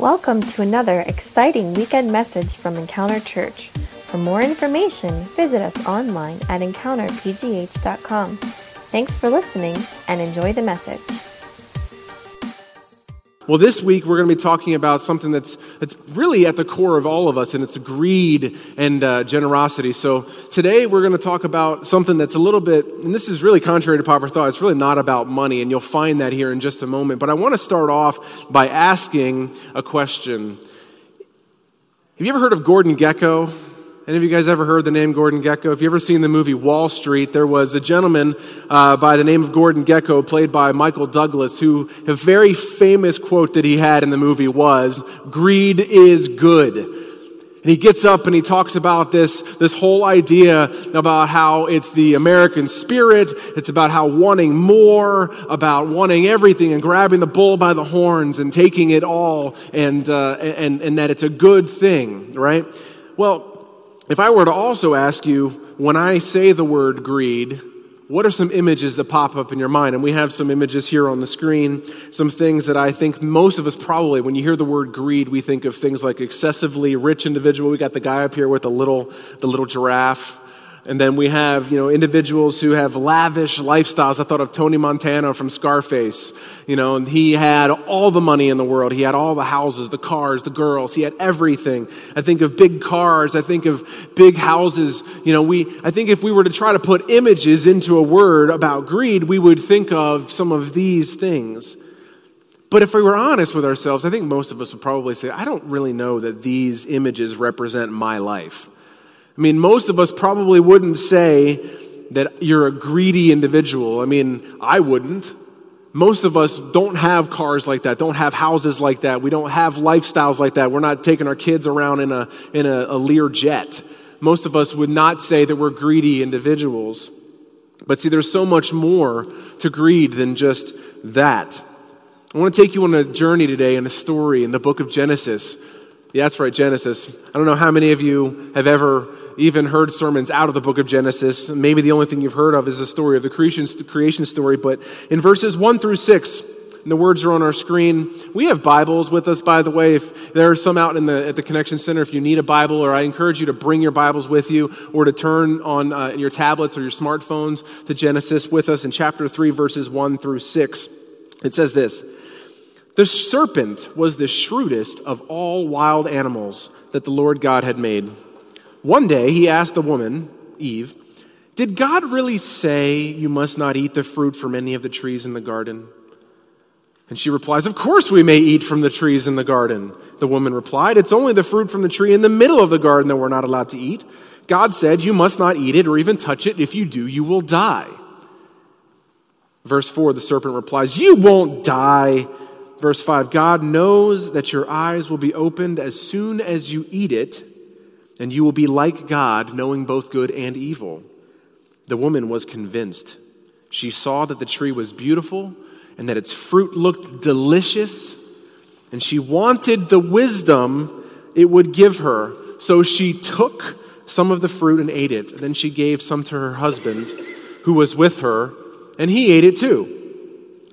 Welcome to another exciting weekend message from Encounter Church. For more information, visit us online at EncounterPGH.com. Thanks for listening and enjoy the message. Well, this week we're going to be talking about something that's really at the core of all of us, and it's greed and generosity. So today we're going to talk about something that's a little bit, and this is really contrary to popular thought, it's really not about money, and you'll find that here in just a moment. But I want to start off by asking a question. Have you ever heard of Gordon Gekko? Any of you guys ever heard the name Gordon Gekko? If you've ever seen the movie Wall Street, there was a gentleman by the name of Gordon Gekko, played by Michael Douglas, who a very famous quote that he had in the movie was, "Greed is good." And he gets up and he talks about this whole idea about how it's the American spirit, it's about how wanting more, about wanting everything and grabbing the bull by the horns and taking it all, and that it's a good thing, right? Well, if I were to also ask you, when I say the word greed, what are some images that pop up in your mind? And we have some images here on the screen, some things that I think most of us probably, when you hear the word greed, we think of things like excessively rich individual. We got the guy up here with the little giraffe. And then we have, individuals who have lavish lifestyles. I thought of Tony Montana from Scarface. And he had all the money in the world. He had all the houses, the cars, the girls. He had everything. I think of big cars. I think of big houses. I think if we were to try to put images into a word about greed, we would think of some of these things. But if we were honest with ourselves, I think most of us would probably say, I don't really know that these images represent my life. I mean, most of us probably wouldn't say that you're a greedy individual. I mean, I wouldn't. Most of us don't have cars like that, don't have houses like that. We don't have lifestyles like that. We're not taking our kids around in a Learjet. Most of us would not say that we're greedy individuals. But see, there's so much more to greed than just that. I want to take you on a journey today in a story in the book of Genesis. Yeah, that's right, Genesis. I don't know how many of you have ever even heard sermons out of the book of Genesis. Maybe the only thing you've heard of is the story of the creation story. But in verses 1-6, and the words are on our screen. We have Bibles with us, by the way. If there are some out at the Connection Center, if you need a Bible, or I encourage you to bring your Bibles with you, or to turn on your tablets or your smartphones to Genesis with us in chapter 3, verses 1-6. It says this. The serpent was the shrewdest of all wild animals that the Lord God had made. One day he asked the woman, Eve, "Did God really say you must not eat the fruit from any of the trees in the garden?" And she replies, "Of course we may eat from the trees in the garden." The woman replied, "It's only the fruit from the tree in the middle of the garden that we're not allowed to eat. God said you must not eat it or even touch it. If you do, you will die." Verse 4, the serpent replies, "You won't die." Verse 5, "God knows that your eyes will be opened as soon as you eat it, and you will be like God, knowing both good and evil." The woman was convinced. She saw that the tree was beautiful and that its fruit looked delicious, and she wanted the wisdom it would give her. So she took some of the fruit and ate it. Then she gave some to her husband who was with her, and he ate it too.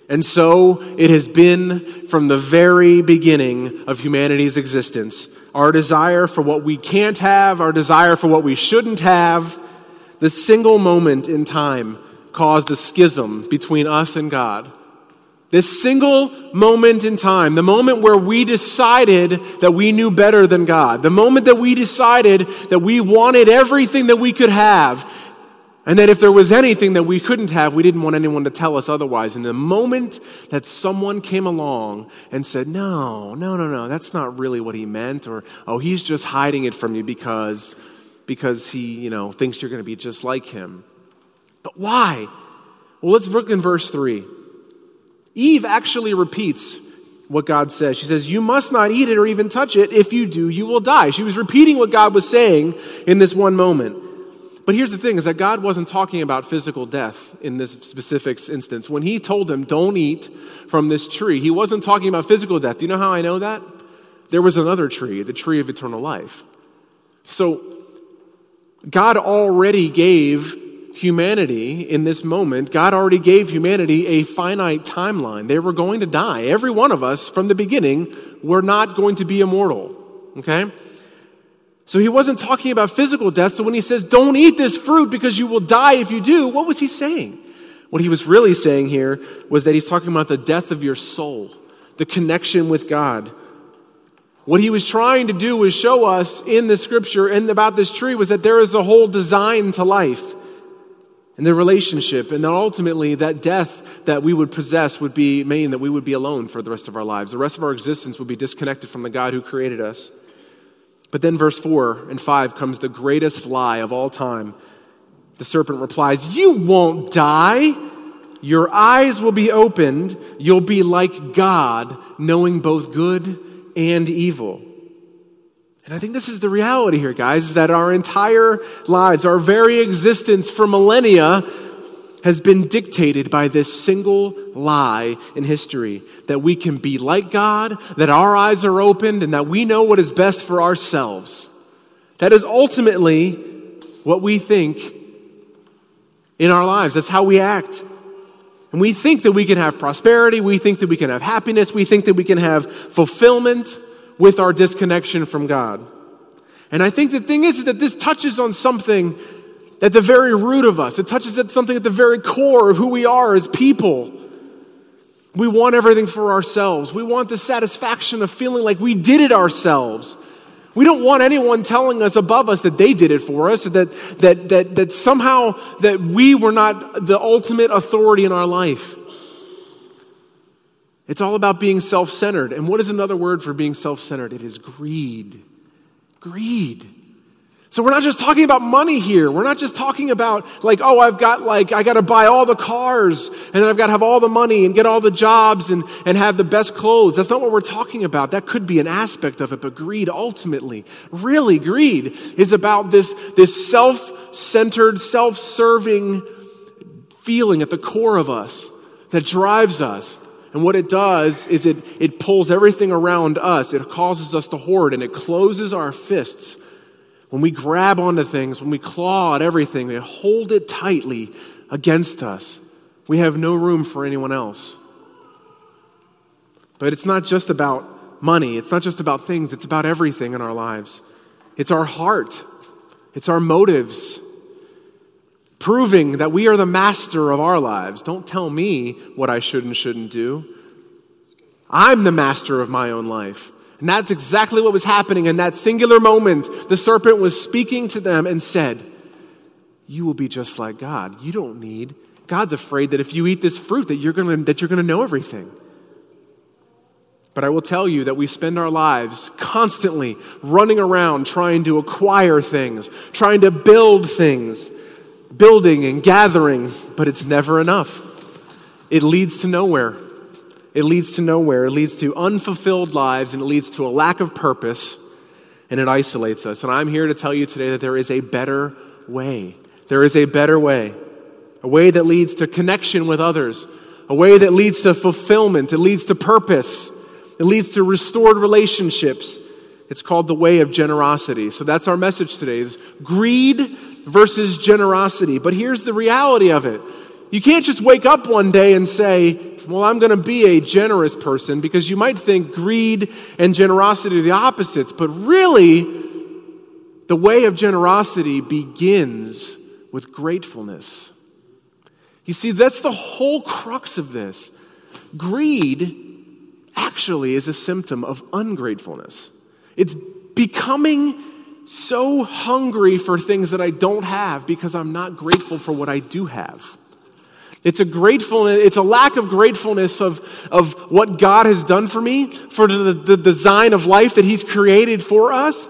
And so it has been from the very beginning of humanity's existence. Our desire for what we can't have, our desire for what we shouldn't have, the single moment in time caused a schism between us and God. This single moment in time, the moment where we decided that we knew better than God, the moment that we decided that we wanted everything that we could have, and that if there was anything that we couldn't have, we didn't want anyone to tell us otherwise. And the moment that someone came along and said, no, that's not really what he meant, or, oh, he's just hiding it from you because he, thinks you're going to be just like him. But why? Well, let's look in verse 3. Eve actually repeats what God says. She says, "You must not eat it or even touch it. If you do, you will die." She was repeating what God was saying in this one moment. But here's the thing, is that God wasn't talking about physical death in this specific instance. When he told them, don't eat from this tree, he wasn't talking about physical death. Do you know how I know that? There was another tree, the tree of eternal life. So God already gave humanity in this moment, God already gave humanity a finite timeline. They were going to die. Every one of us from the beginning were not going to be immortal, okay? So he wasn't talking about physical death. So when he says, don't eat this fruit because you will die if you do, what was he saying? What he was really saying here was that he's talking about the death of your soul, the connection with God. What he was trying to do was show us in the scripture and about this tree was that there is a whole design to life and the relationship, and that ultimately that death that we would possess would be mean that we would be alone for the rest of our lives. The rest of our existence would be disconnected from the God who created us. But then verse 4 and 5 comes the greatest lie of all time. The serpent replies, "You won't die. Your eyes will be opened. You'll be like God, knowing both good and evil." And I think this is the reality here, guys, is that our entire lives, our very existence for millennia has been dictated by this single lie in history, that we can be like God, that our eyes are opened, and that we know what is best for ourselves. That is ultimately what we think in our lives. That's how we act. And we think that we can have prosperity. We think that we can have happiness. We think that we can have fulfillment with our disconnection from God. And I think the thing is that this touches on something at the very root of us. It touches at something at the very core of who we are as people. We want everything for ourselves. We want the satisfaction of feeling like we did it ourselves. We don't want anyone telling us above us that they did it for us, that somehow that we were not the ultimate authority in our life. It's all about being self-centered. And what is another word for being self-centered? It is greed. Greed. So we're not just talking about money here. We're not just talking about like, oh, I got to buy all the cars and I've got to have all the money and get all the jobs and have the best clothes. That's not what we're talking about. That could be an aspect of it, but greed ultimately, really greed is about this self-centered, self-serving feeling at the core of us that drives us. And what it does is it pulls everything around us. It causes us to hoard and it closes our fists. When we grab onto things, when we claw at everything, they hold it tightly against us. We have no room for anyone else. But it's not just about money. It's not just about things. It's about everything in our lives. It's our heart. It's our motives. Proving that we are the master of our lives. Don't tell me what I should and shouldn't do. I'm the master of my own life. And that's exactly what was happening in that singular moment. The serpent was speaking to them and said, "You will be just like God. You don't need. God's afraid that if you eat this fruit, that you're going to know everything." But I will tell you that we spend our lives constantly running around trying to acquire things, trying to build things, building and gathering, but it's never enough. It leads to nowhere. It leads to nowhere. It leads to unfulfilled lives, and it leads to a lack of purpose, and it isolates us. And I'm here to tell you today that there is a better way. There is a better way, a way that leads to connection with others, a way that leads to fulfillment. It leads to purpose. It leads to restored relationships. It's called the way of generosity. So that's our message today, is greed versus generosity. But here's the reality of it. You can't just wake up one day and say, well, I'm going to be a generous person, because you might think greed and generosity are the opposites, but really the way of generosity begins with gratefulness. You see, that's the whole crux of this. Greed actually is a symptom of ungratefulness. It's becoming so hungry for things that I don't have because I'm not grateful for what I do have. It's a lack of gratefulness of what God has done for me, for the design of life that he's created for us.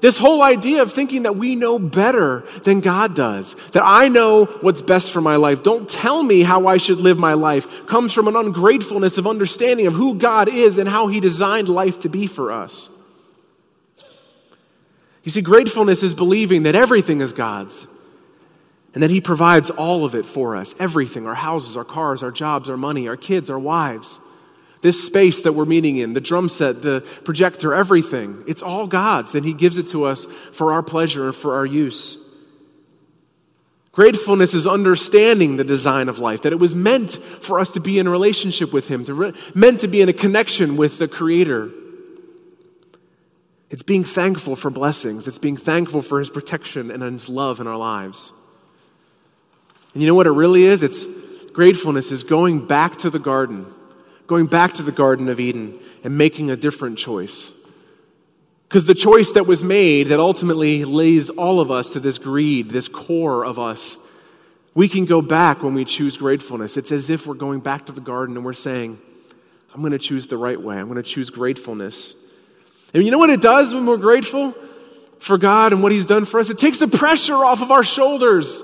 This whole idea of thinking that we know better than God does, that I know what's best for my life, don't tell me how I should live my life, comes from an ungratefulness of understanding of who God is and how he designed life to be for us. You see, gratefulness is believing that everything is God's, and that he provides all of it for us, everything, our houses, our cars, our jobs, our money, our kids, our wives, this space that we're meeting in, the drum set, the projector, everything. It's all God's, and he gives it to us for our pleasure and for our use. Gratefulness is understanding the design of life, that it was meant for us to be in a relationship with him, meant to be in a connection with the Creator. It's being thankful for blessings. It's being thankful for his protection and his love in our lives. And you know what it really is? It's gratefulness is going back to the garden, going back to the Garden of Eden and making a different choice. Because the choice that was made that ultimately lays all of us to this greed, this core of us, we can go back when we choose gratefulness. It's as if we're going back to the garden and we're saying, I'm going to choose the right way. I'm going to choose gratefulness. And you know what it does when we're grateful for God and what he's done for us? It takes the pressure off of our shoulders.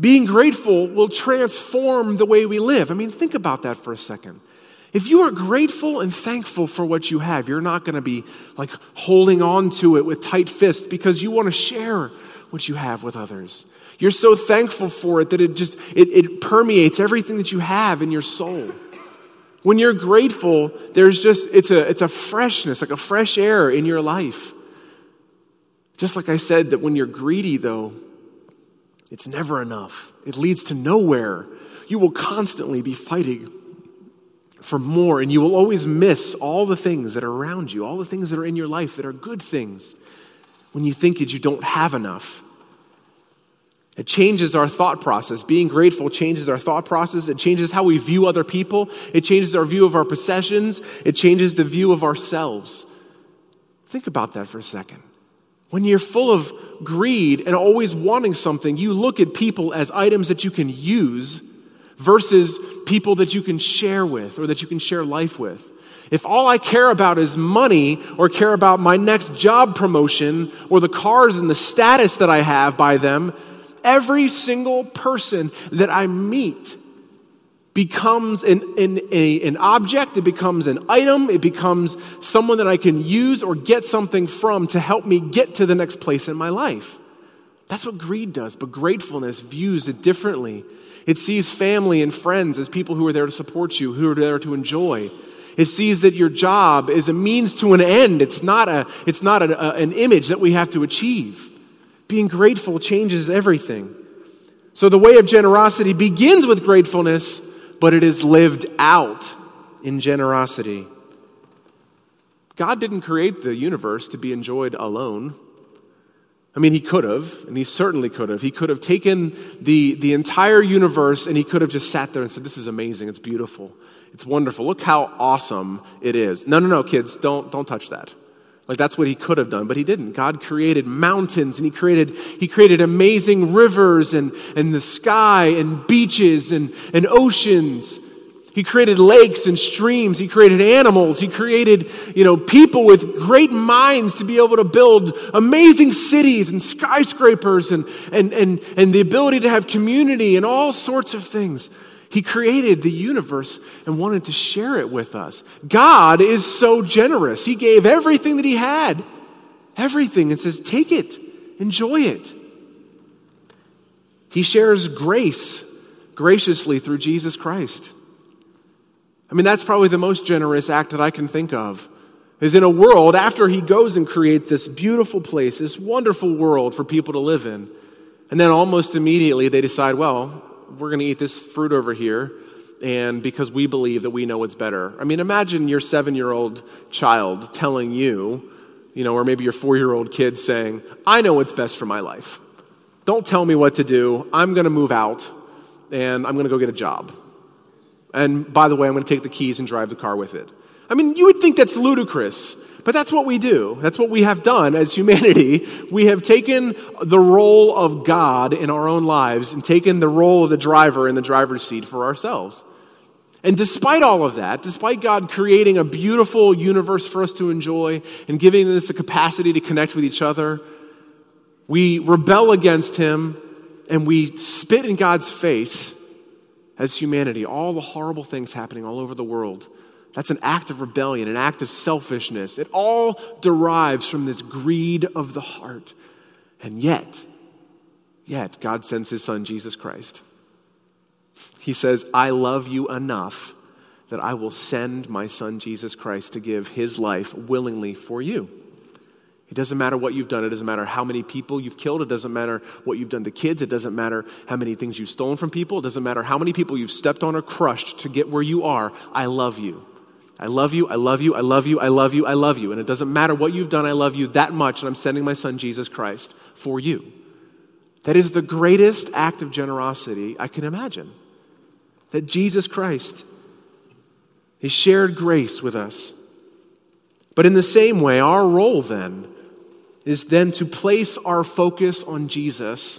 Being grateful will transform the way we live. I mean, think about that for a second. If you are grateful and thankful for what you have, you're not going to be like holding on to it with tight fists because you want to share what you have with others. You're so thankful for it that it permeates everything that you have in your soul. When you're grateful, there's just it's a freshness, like a fresh air in your life. Just like I said, that when you're greedy though, it's never enough. It leads to nowhere. You will constantly be fighting for more, and you will always miss all the things that are around you, all the things that are in your life that are good things when you think that you don't have enough. It changes our thought process. Being grateful changes our thought process. It changes how we view other people. It changes our view of our possessions. It changes the view of ourselves. Think about that for a second. When you're full of greed and always wanting something, you look at people as items that you can use versus people that you can share with or that you can share life with. If all I care about is money or care about my next job promotion or the cars and the status that I have by them, every single person that I meet becomes an object, it becomes an item, it becomes someone that I can use or get something from to help me get to the next place in my life. That's what greed does, but gratefulness views it differently. It sees family and friends as people who are there to support you, who are there to enjoy. It sees that your job is a means to an end. It's not an image that we have to achieve. Being grateful changes everything. So the way of generosity begins with gratefulness, but it is lived out in generosity. God didn't create the universe to be enjoyed alone. I mean, he could have, and he certainly could have. He could have taken the entire universe and he could have just sat there and said, this is amazing, it's beautiful, it's wonderful, look how awesome it is. No, kids, don't touch that. Like, that's what he could have done, but he didn't. God created mountains and he created amazing rivers and the sky and beaches and oceans. He created lakes and streams. He created animals. He created, people with great minds to be able to build amazing cities and skyscrapers and the ability to have community and all sorts of things. He created the universe and wanted to share it with us. God is so generous. He gave everything that he had, everything, and says, take it, enjoy it. He shares grace graciously through Jesus Christ. I mean, that's probably the most generous act that I can think of, is in a world after he goes and creates this beautiful place, this wonderful world for people to live in. And then almost immediately they decide, well, we're going to eat this fruit over here, and because we believe that we know what's better. I mean, imagine your 7-year-old child telling you, or maybe your 4-year-old kid saying, I know what's best for my life. Don't tell me what to do. I'm going to move out and I'm going to go get a job. And by the way, I'm going to take the keys and drive the car with it. I mean, you would think that's ludicrous, but that's what we do. That's what we have done as humanity. We have taken the role of God in our own lives and taken the role of the driver in the driver's seat for ourselves. And despite all of that, despite God creating a beautiful universe for us to enjoy and giving us the capacity to connect with each other, we rebel against him and we spit in God's face. As humanity, all the horrible things happening all over the world, that's an act of rebellion, an act of selfishness. It all derives from this greed of the heart. And yet, God sends his son, Jesus Christ. He says, I love you enough that I will send my son, Jesus Christ, to give his life willingly for you. It doesn't matter what you've done. It doesn't matter how many people you've killed. It doesn't matter what you've done to kids. It doesn't matter how many things you've stolen from people. It doesn't matter how many people you've stepped on or crushed to get where you are. I love you. I love you. I love you. I love you. I love you. I love you. And it doesn't matter what you've done. I love you that much. And I'm sending my son, Jesus Christ, for you. That is the greatest act of generosity I can imagine. That Jesus Christ, he shared grace with us. But in the same way, our role then is then to place our focus on Jesus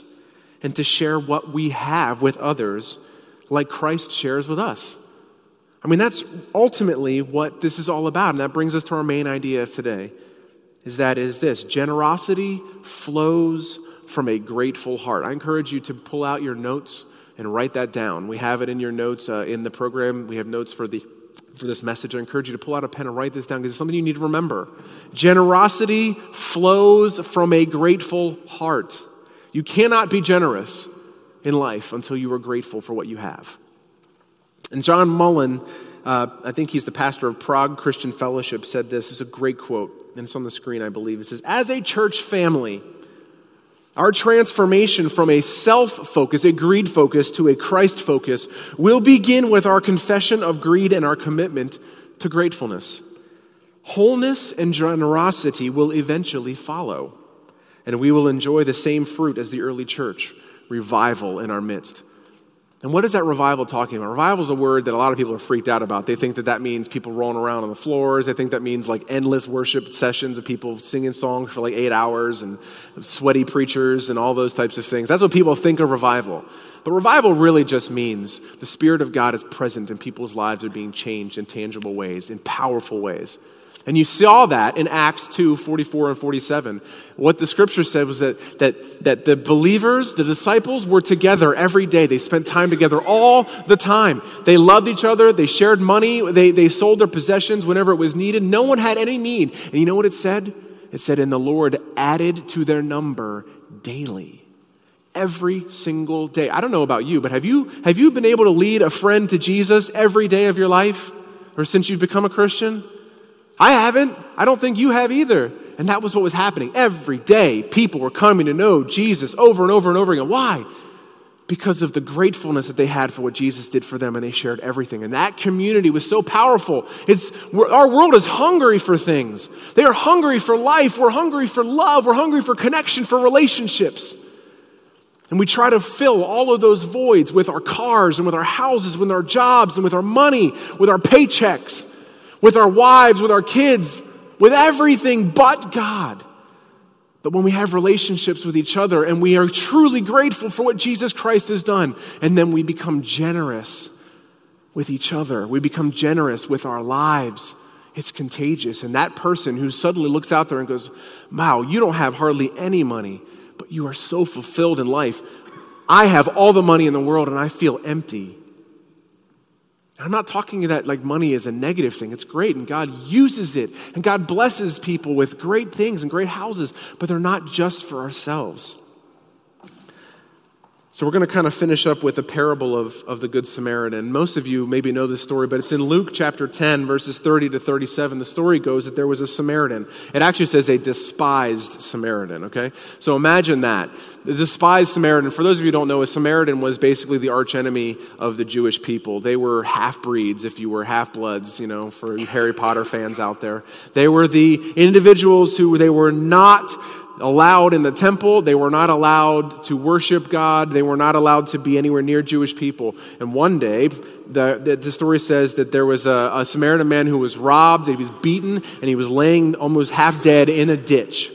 and to share what we have with others like Christ shares with us. I mean, that's ultimately what this is all about. And that brings us to our main idea of today, is this, generosity flows from a grateful heart. I encourage you to pull out your notes and write that down. We have it in your notes in the program. We have notes for this message. I encourage you to pull out a pen and write this down because it's something you need to remember. Generosity flows from a grateful heart. You cannot be generous in life until you are grateful for what you have. And John Mullen, I think he's the pastor of Prague Christian Fellowship, said this. It's a great quote, and it's on the screen, I believe. It says, as a church family, our transformation from a self-focus, a greed focus, to a Christ focus will begin with our confession of greed and our commitment to gratefulness. Wholeness and generosity will eventually follow, and we will enjoy the same fruit as the early church, revival in our midst. And what is that revival talking about? Revival is a word that a lot of people are freaked out about. They think that means people rolling around on the floors. They think that means like endless worship sessions of people singing songs for like 8 hours and sweaty preachers and all those types of things. That's what people think of revival. But revival really just means the Spirit of God is present and people's lives are being changed in tangible ways, in powerful ways. And you saw that in Acts 2, 44 and 47. What the scripture said was that the believers, the disciples, were together every day. They spent time together all the time. They loved each other. They shared money. They sold their possessions whenever it was needed. No one had any need. And you know what it said? It said, and the Lord added to their number daily. Every single day. I don't know about you, but have you been able to lead a friend to Jesus every day of your life or since you've become a Christian? I haven't. I don't think you have either. And that was what was happening. Every day, people were coming to know Jesus over and over and over again. Why? Because of the gratefulness that they had for what Jesus did for them, and they shared everything. And that community was so powerful. Our world is hungry for things. They are hungry for life. We're hungry for love. We're hungry for connection, for relationships. And we try to fill all of those voids with our cars and with our houses, with our jobs and with our money, with our paychecks, with our wives, with our kids, with everything but God. But when we have relationships with each other and we are truly grateful for what Jesus Christ has done, and then we become generous with each other, we become generous with our lives, it's contagious. And that person who suddenly looks out there and goes, wow, you don't have hardly any money, but you are so fulfilled in life. I have all the money in the world and I feel empty. I'm not talking that like money is a negative thing. It's great, and God uses it, and God blesses people with great things and great houses, but they're not just for ourselves. So we're going to kind of finish up with the parable of the Good Samaritan. Most of you maybe know this story, but it's in Luke chapter 10, verses 30 to 37. The story goes that there was a Samaritan. It actually says a despised Samaritan, okay? So imagine that. The despised Samaritan, for those of you who don't know, a Samaritan was basically the archenemy of the Jewish people. They were half-breeds, if you were half-bloods, you know, for Harry Potter fans out there. They were the individuals who they were not allowed in the temple. They were not allowed to worship God. They were not allowed to be anywhere near Jewish people. And one day, the story says that there was a Samaritan man who was robbed, he was beaten, and he was laying almost half dead in a ditch.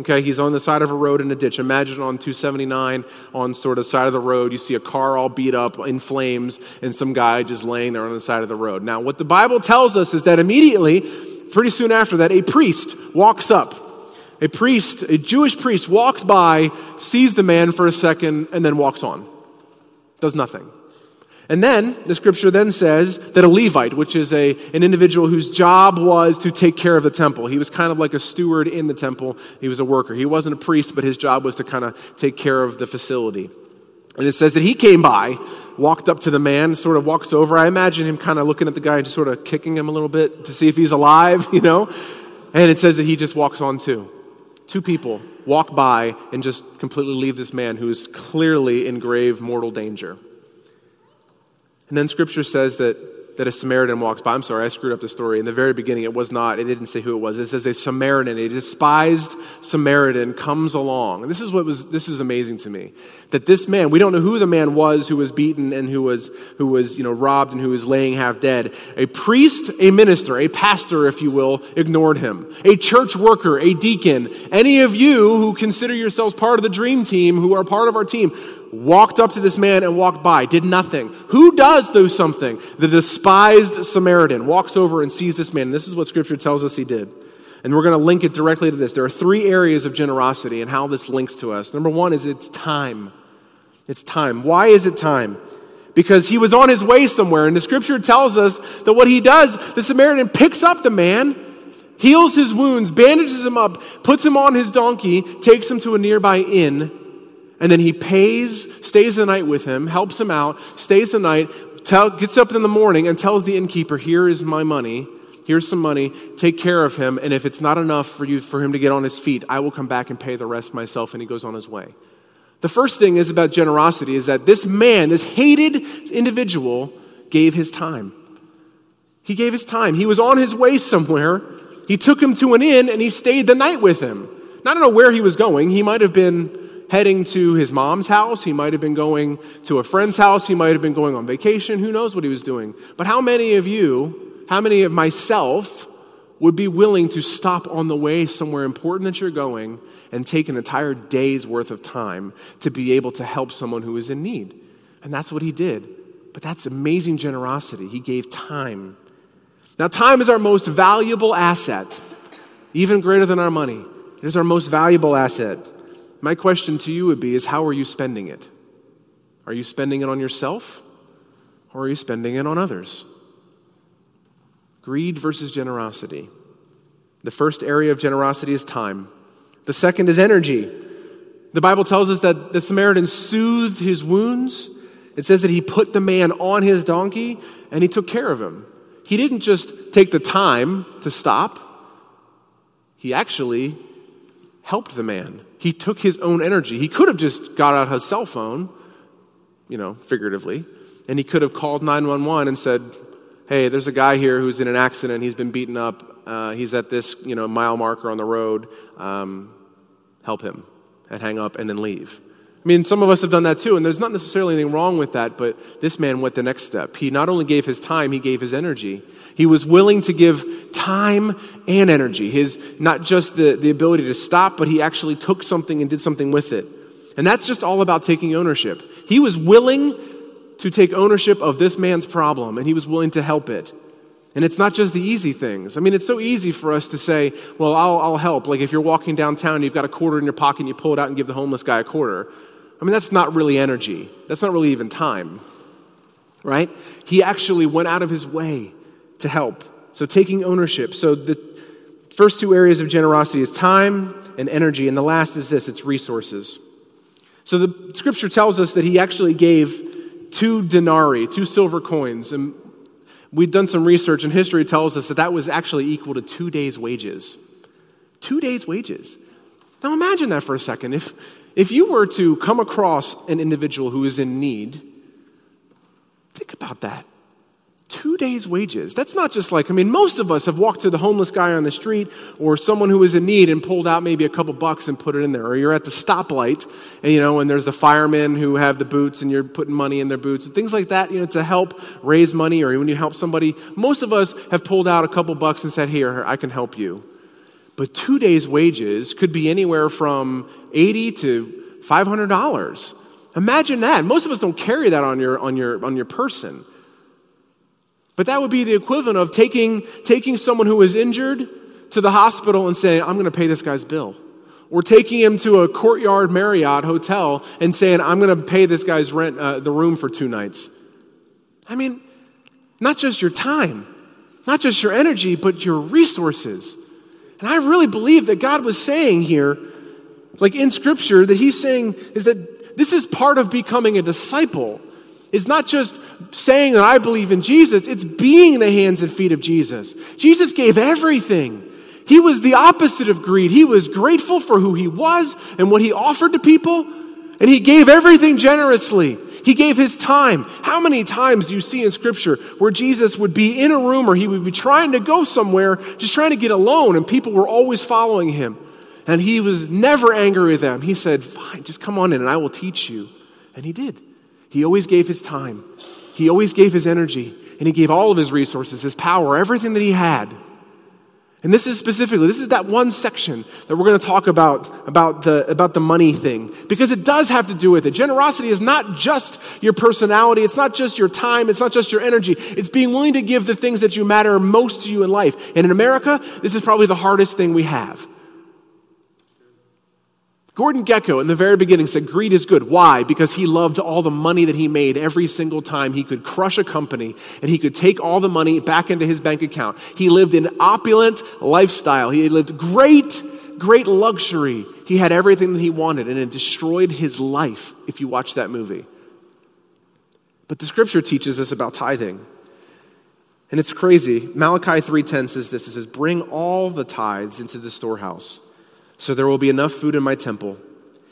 Okay, he's on the side of a road in a ditch. Imagine on 279, on sort of side of the road, you see a car all beat up in flames and some guy just laying there on the side of the road. Now, what the Bible tells us is that immediately, pretty soon after that, a priest walks up. A priest, a Jewish priest, walks by, sees the man for a second, and then walks on. Does nothing. And then, the scripture then says that a Levite, which is an individual whose job was to take care of the temple. He was kind of like a steward in the temple. He was a worker. He wasn't a priest, but his job was to kind of take care of the facility. And it says that he came by, walked up to the man, sort of walks over. I imagine him kind of looking at the guy and just sort of kicking him a little bit to see if he's alive, you know. And it says that he just walks on too. two people walk by and just completely leave this man who is clearly in grave mortal danger. And then Scripture says that a Samaritan walks by. I'm sorry, I screwed up the story. In the very beginning, it was not. It didn't say who it was. It says a Samaritan, a despised Samaritan, comes along. And this is amazing to me. That this man, we don't know who the man was who was beaten and who was robbed and who was laying half dead. A priest, a minister, a pastor, if you will, ignored him. A church worker, a deacon, any of you who consider yourselves part of the dream team, who are part of our team, walked up to this man and walked by, did nothing. Who does do something? The despised Samaritan walks over and sees this man. And this is what Scripture tells us he did. And we're going to link it directly to this. There are three areas of generosity and how this links to us. Number one is it's time. It's time. Why is it time? Because he was on his way somewhere. And the Scripture tells us that what he does, the Samaritan picks up the man, heals his wounds, bandages him up, puts him on his donkey, takes him to a nearby inn, and then he pays, stays the night with him, helps him out, stays the night, gets up in the morning and tells the innkeeper, here is my money, here's some money, take care of him, and if it's not enough for him to get on his feet, I will come back and pay the rest myself, and he goes on his way. The first thing is about generosity is that this man, this hated individual, gave his time. He gave his time. He was on his way somewhere. He took him to an inn, and he stayed the night with him. Now, I don't know where he was going. He might have been heading to his mom's house. He might have been going to a friend's house. He might have been going on vacation. Who knows what he was doing? But how many of myself would be willing to stop on the way somewhere important that you're going and take an entire day's worth of time to be able to help someone who is in need? And that's what he did. But that's amazing generosity. He gave time. Now, time is our most valuable asset, even greater than our money. It is our most valuable asset. My question to you would be is how are you spending it? Are you spending it on yourself or are you spending it on others? Greed versus generosity. The first area of generosity is time. The second is energy. The Bible tells us that the Samaritan soothed his wounds. It says that he put the man on his donkey and he took care of him. He didn't just take the time to stop. He actually helped the man. He took his own energy. He could have just got out his cell phone, figuratively, and he could have called 911 and said, hey, there's a guy here who's in an accident. He's been beaten up. He's at this, mile marker on the road. Help him, and hang up and then leave. I mean, some of us have done that too, and there's not necessarily anything wrong with that, but this man went the next step. He not only gave his time, he gave his energy. He was willing to give time and energy. His not just the ability to stop, but he actually took something and did something with it. And that's just all about taking ownership. He was willing to take ownership of this man's problem, and he was willing to help it. And it's not just the easy things. I mean, it's so easy for us to say, well, I'll help. Like if you're walking downtown and you've got a quarter in your pocket and you pull it out and give the homeless guy a quarter. I mean, that's not really energy. That's not really even time, right? He actually went out of his way to help. So taking ownership. So the first two areas of generosity is time and energy. And the last is this, it's resources. So the Scripture tells us that he actually gave 2 denarii, 2 silver coins. And we've done some research and history tells us that that was actually equal to 2 days' wages. 2 days' wages. Now imagine that for a second. If you were to come across an individual who is in need, think about that. 2 days' wages. That's not just most of us have walked to the homeless guy on the street or someone who is in need and pulled out maybe a couple bucks and put it in there. Or you're at the stoplight and, and there's the firemen who have the boots and you're putting money in their boots and things like that, to help raise money or when you help somebody. Most of us have pulled out a couple bucks and said, here, I can help you. But 2 days' wages could be anywhere from $80 to $500. Imagine that. Most of us don't carry that on your person. But that would be the equivalent of taking someone who is injured to the hospital and saying, I'm going to pay this guy's bill. Or taking him to a Courtyard Marriott hotel and saying, I'm going to pay this guy's rent, the room for 2 nights. I mean, not just your time, not just your energy, but your resources. And I really believe that God was saying here, in Scripture, that he's saying is that this is part of becoming a disciple. It's not just saying that I believe in Jesus. It's being the hands and feet of Jesus. Jesus gave everything. He was the opposite of greed. He was grateful for who he was and what he offered to people, and he gave everything generously. He gave his time. How many times do you see in Scripture where Jesus would be in a room or he would be trying to go somewhere, just trying to get alone, and people were always following him? And he was never angry with them. He said, fine, just come on in and I will teach you. And he did. He always gave his time. He always gave his energy. And he gave all of his resources, his power, everything that he had. And this is specifically, this is that one section that we're going to talk about the money thing, because it does have to do with it. Generosity is not just your personality. It's not just your time. It's not just your energy. It's being willing to give the things that you matter most to you in life. And in America, this is probably the hardest thing we have. Gordon Gekko, in the very beginning, said greed is good. Why? Because he loved all the money that he made every single time. He could crush a company and he could take all the money back into his bank account. He lived an opulent lifestyle. He lived great luxury. He had everything that he wanted, and it destroyed his life if you watch that movie. But the Scripture teaches us about tithing. And it's crazy. Malachi 3:10 says this. It says, bring all the tithes into the storehouse, so there will be enough food in my temple.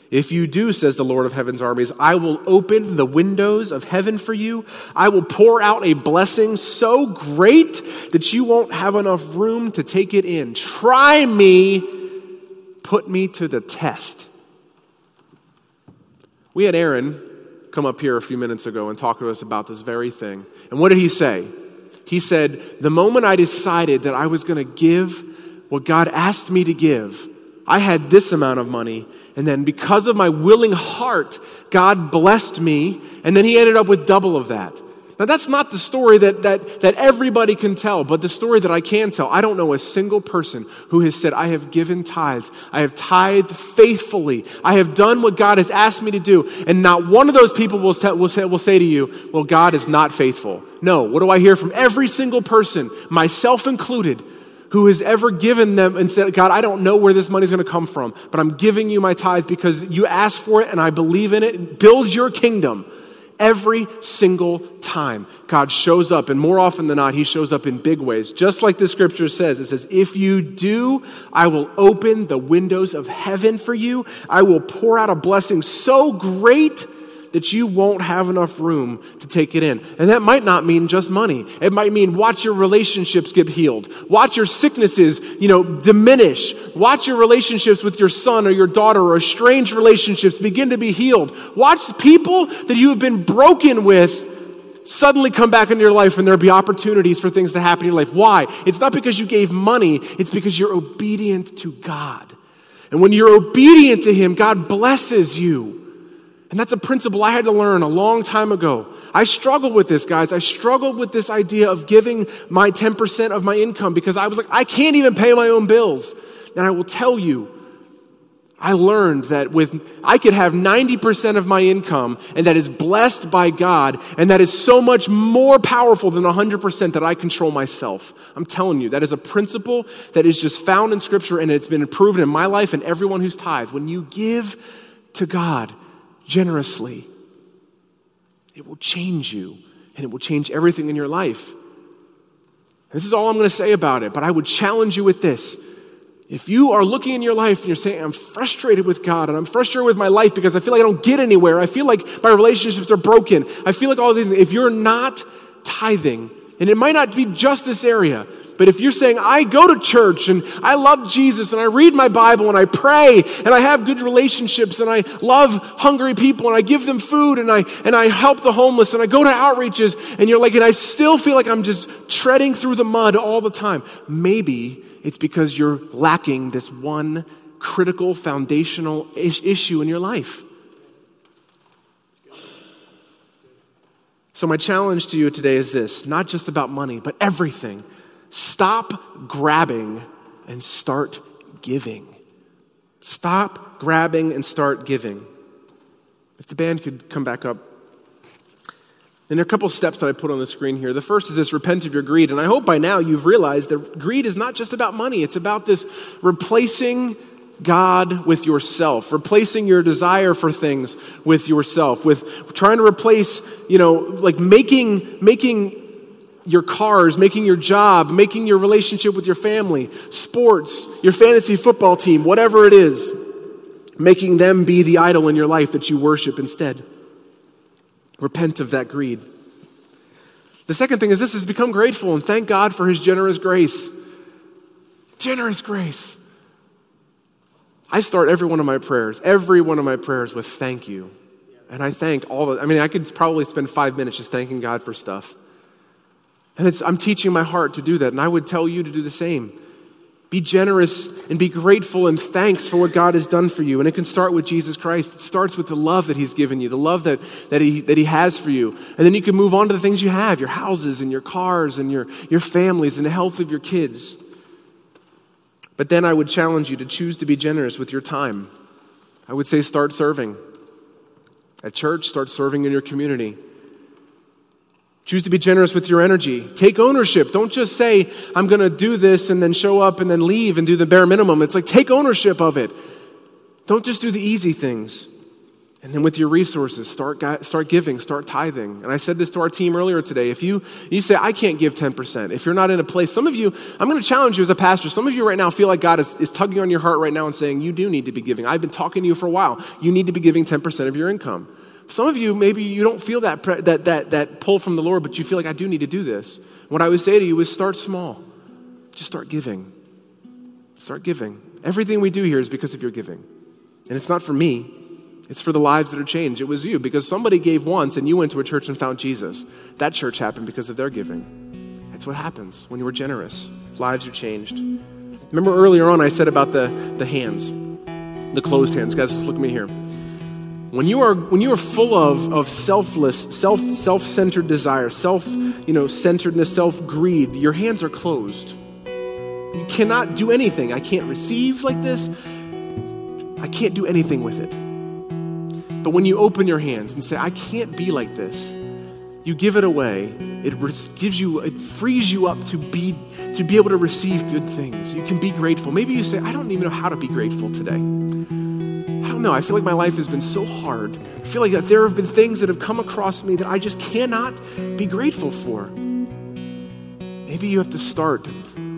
If you do, says the Lord of heaven's armies, I will open the windows of heaven for you. I will pour out a blessing so great that you won't have enough room to take it in. Try me, put me to the test. We had Aaron come up here a few minutes ago and talk to us about this very thing. And what did he say? He said, the moment I decided that I was going to give what God asked me to give, I had this amount of money, and then because of my willing heart, God blessed me, and then he ended up with double of that. Now, that's not the story that everybody can tell, but the story that I can tell. I don't know a single person who has said, I have given tithes. I have tithed faithfully. I have done what God has asked me to do. And not one of those people will say to you, well, God is not faithful. No, what do I hear from every single person, myself included, who has ever given them and said, God, I don't know where this money's going to come from, but I'm giving you my tithe because you asked for it and I believe in it. Build your kingdom. Every single time God shows up, and more often than not, he shows up in big ways. Just like the Scripture says, it says, if you do, I will open the windows of heaven for you. I will pour out a blessing so great that you won't have enough room to take it in. And that might not mean just money. It might mean watch your relationships get healed. Watch your sicknesses, diminish. Watch your relationships with your son or your daughter or strange relationships begin to be healed. Watch the people that you have been broken with suddenly come back into your life, and there'll be opportunities for things to happen in your life. Why? It's not because you gave money. It's because you're obedient to God. And when you're obedient to him, God blesses you. And that's a principle I had to learn a long time ago. I struggled with this, guys. I struggled with this idea of giving my 10% of my income because I was like, I can't even pay my own bills. And I will tell you, I learned that I could have 90% of my income, and that is blessed by God, and that is so much more powerful than 100% that I control myself. I'm telling you, that is a principle that is just found in Scripture, and it's been proven in my life and everyone who's tithed. When you give to God generously, it will change you, and it will change everything in your life. This is all I'm going to say about it, but I would challenge you with this. If you are looking in your life and you're saying, I'm frustrated with God and I'm frustrated with my life because I feel like I don't get anywhere, I feel like my relationships are broken, I feel like all these things, if you're not tithing, and it might not be just this area, but if you're saying, I go to church and I love Jesus and I read my Bible and I pray and I have good relationships and I love hungry people and I give them food and I help the homeless and I go to outreaches, and you're like, and I still feel like I'm just treading through the mud all the time. Maybe it's because you're lacking this one critical foundational issue in your life. So my challenge to you today is this, not just about money, but everything. Stop grabbing and start giving. Stop grabbing and start giving. If the band could come back up. And there are a couple steps that I put on the screen here. The first is this, repent of your greed. And I hope by now you've realized that greed is not just about money. It's about this replacing God with yourself, replacing your desire for things with yourself, with trying to replace, making your cars, making your job, making your relationship with your family, sports, your fantasy football team, whatever it is, making them be the idol in your life that you worship instead. Repent of that greed. The second thing is this, is become grateful and thank God for his generous grace. Generous grace. I start every one of my prayers with thank you. And I thank I could probably spend 5 minutes just thanking God for stuff. And I'm teaching my heart to do that. And I would tell you to do the same. Be generous and be grateful and thanks for what God has done for you. And it can start with Jesus Christ. It starts with the love that he's given you, the love that he has for you. And then you can move on to the things you have, your houses and your cars and your families and the health of your kids. But then I would challenge you to choose to be generous with your time. I would say start serving. At church, start serving in your community. Choose to be generous with your energy. Take ownership. Don't just say, I'm going to do this and then show up and then leave and do the bare minimum. It's like, take ownership of it. Don't just do the easy things. And then with your resources, start giving, start tithing. And I said this to our team earlier today. If you say, I can't give 10%, if you're not in a place, some of you, I'm going to challenge you as a pastor. Some of you right now feel like God is tugging on your heart right now and saying, you do need to be giving. I've been talking to you for a while. You need to be giving 10% of your income. Some of you, maybe you don't feel that pull from the Lord, but you feel like I do need to do this. What I would say to you is start small. Just start giving. Start giving. Everything we do here is because of your giving. And it's not for me. It's for the lives that are changed. It was you, because somebody gave once and you went to a church and found Jesus. That church happened because of their giving. That's what happens when you were generous. Lives are changed. Remember earlier on I said about the hands, the closed hands. Guys, just look at me here. When you are full of selfless, self-centered desire, self-centeredness, self-greed, your hands are closed. You cannot do anything. I can't receive like this. I can't do anything with it. But when you open your hands and say, I can't be like this, you give it away. It frees you up to be able to receive good things. You can be grateful. Maybe you say, I don't even know how to be grateful today. I don't know. I feel like my life has been so hard. I feel like that there have been things that have come across me that I just cannot be grateful for. Maybe you have to start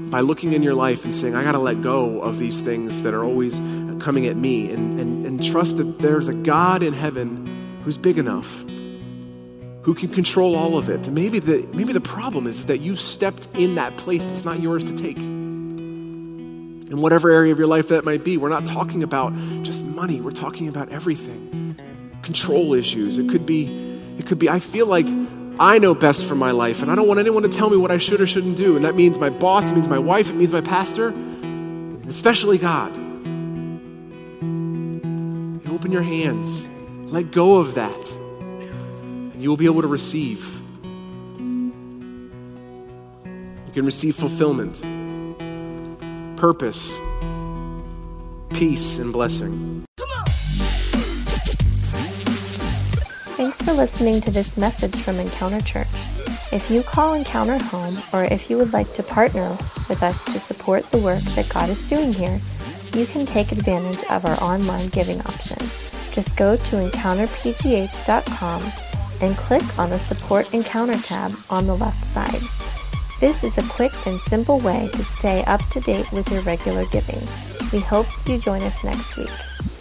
by looking in your life and saying, I got to let go of these things that are always coming at me and trust that there's a God in heaven who's big enough, who can control all of it. And maybe the problem is that you've stepped in that place that's not yours to take. In whatever area of your life that might be, we're not talking about just money. We're talking about everything. Control issues. It could be, I feel like I know best for my life and I don't want anyone to tell me what I should or shouldn't do. And that means my boss, it means my wife, it means my pastor, and especially God. You open your hands, let go of that, and you will be able to receive. You can receive fulfillment, purpose, peace, and blessing. Thanks for listening to this message from Encounter Church. If you call Encounter home, or if you would like to partner with us to support the work that God is doing here, you can take advantage of our online giving option. Just go to EncounterPGH.com and click on the Support Encounter tab on the left side. This is a quick and simple way to stay up to date with your regular giving. We hope you join us next week.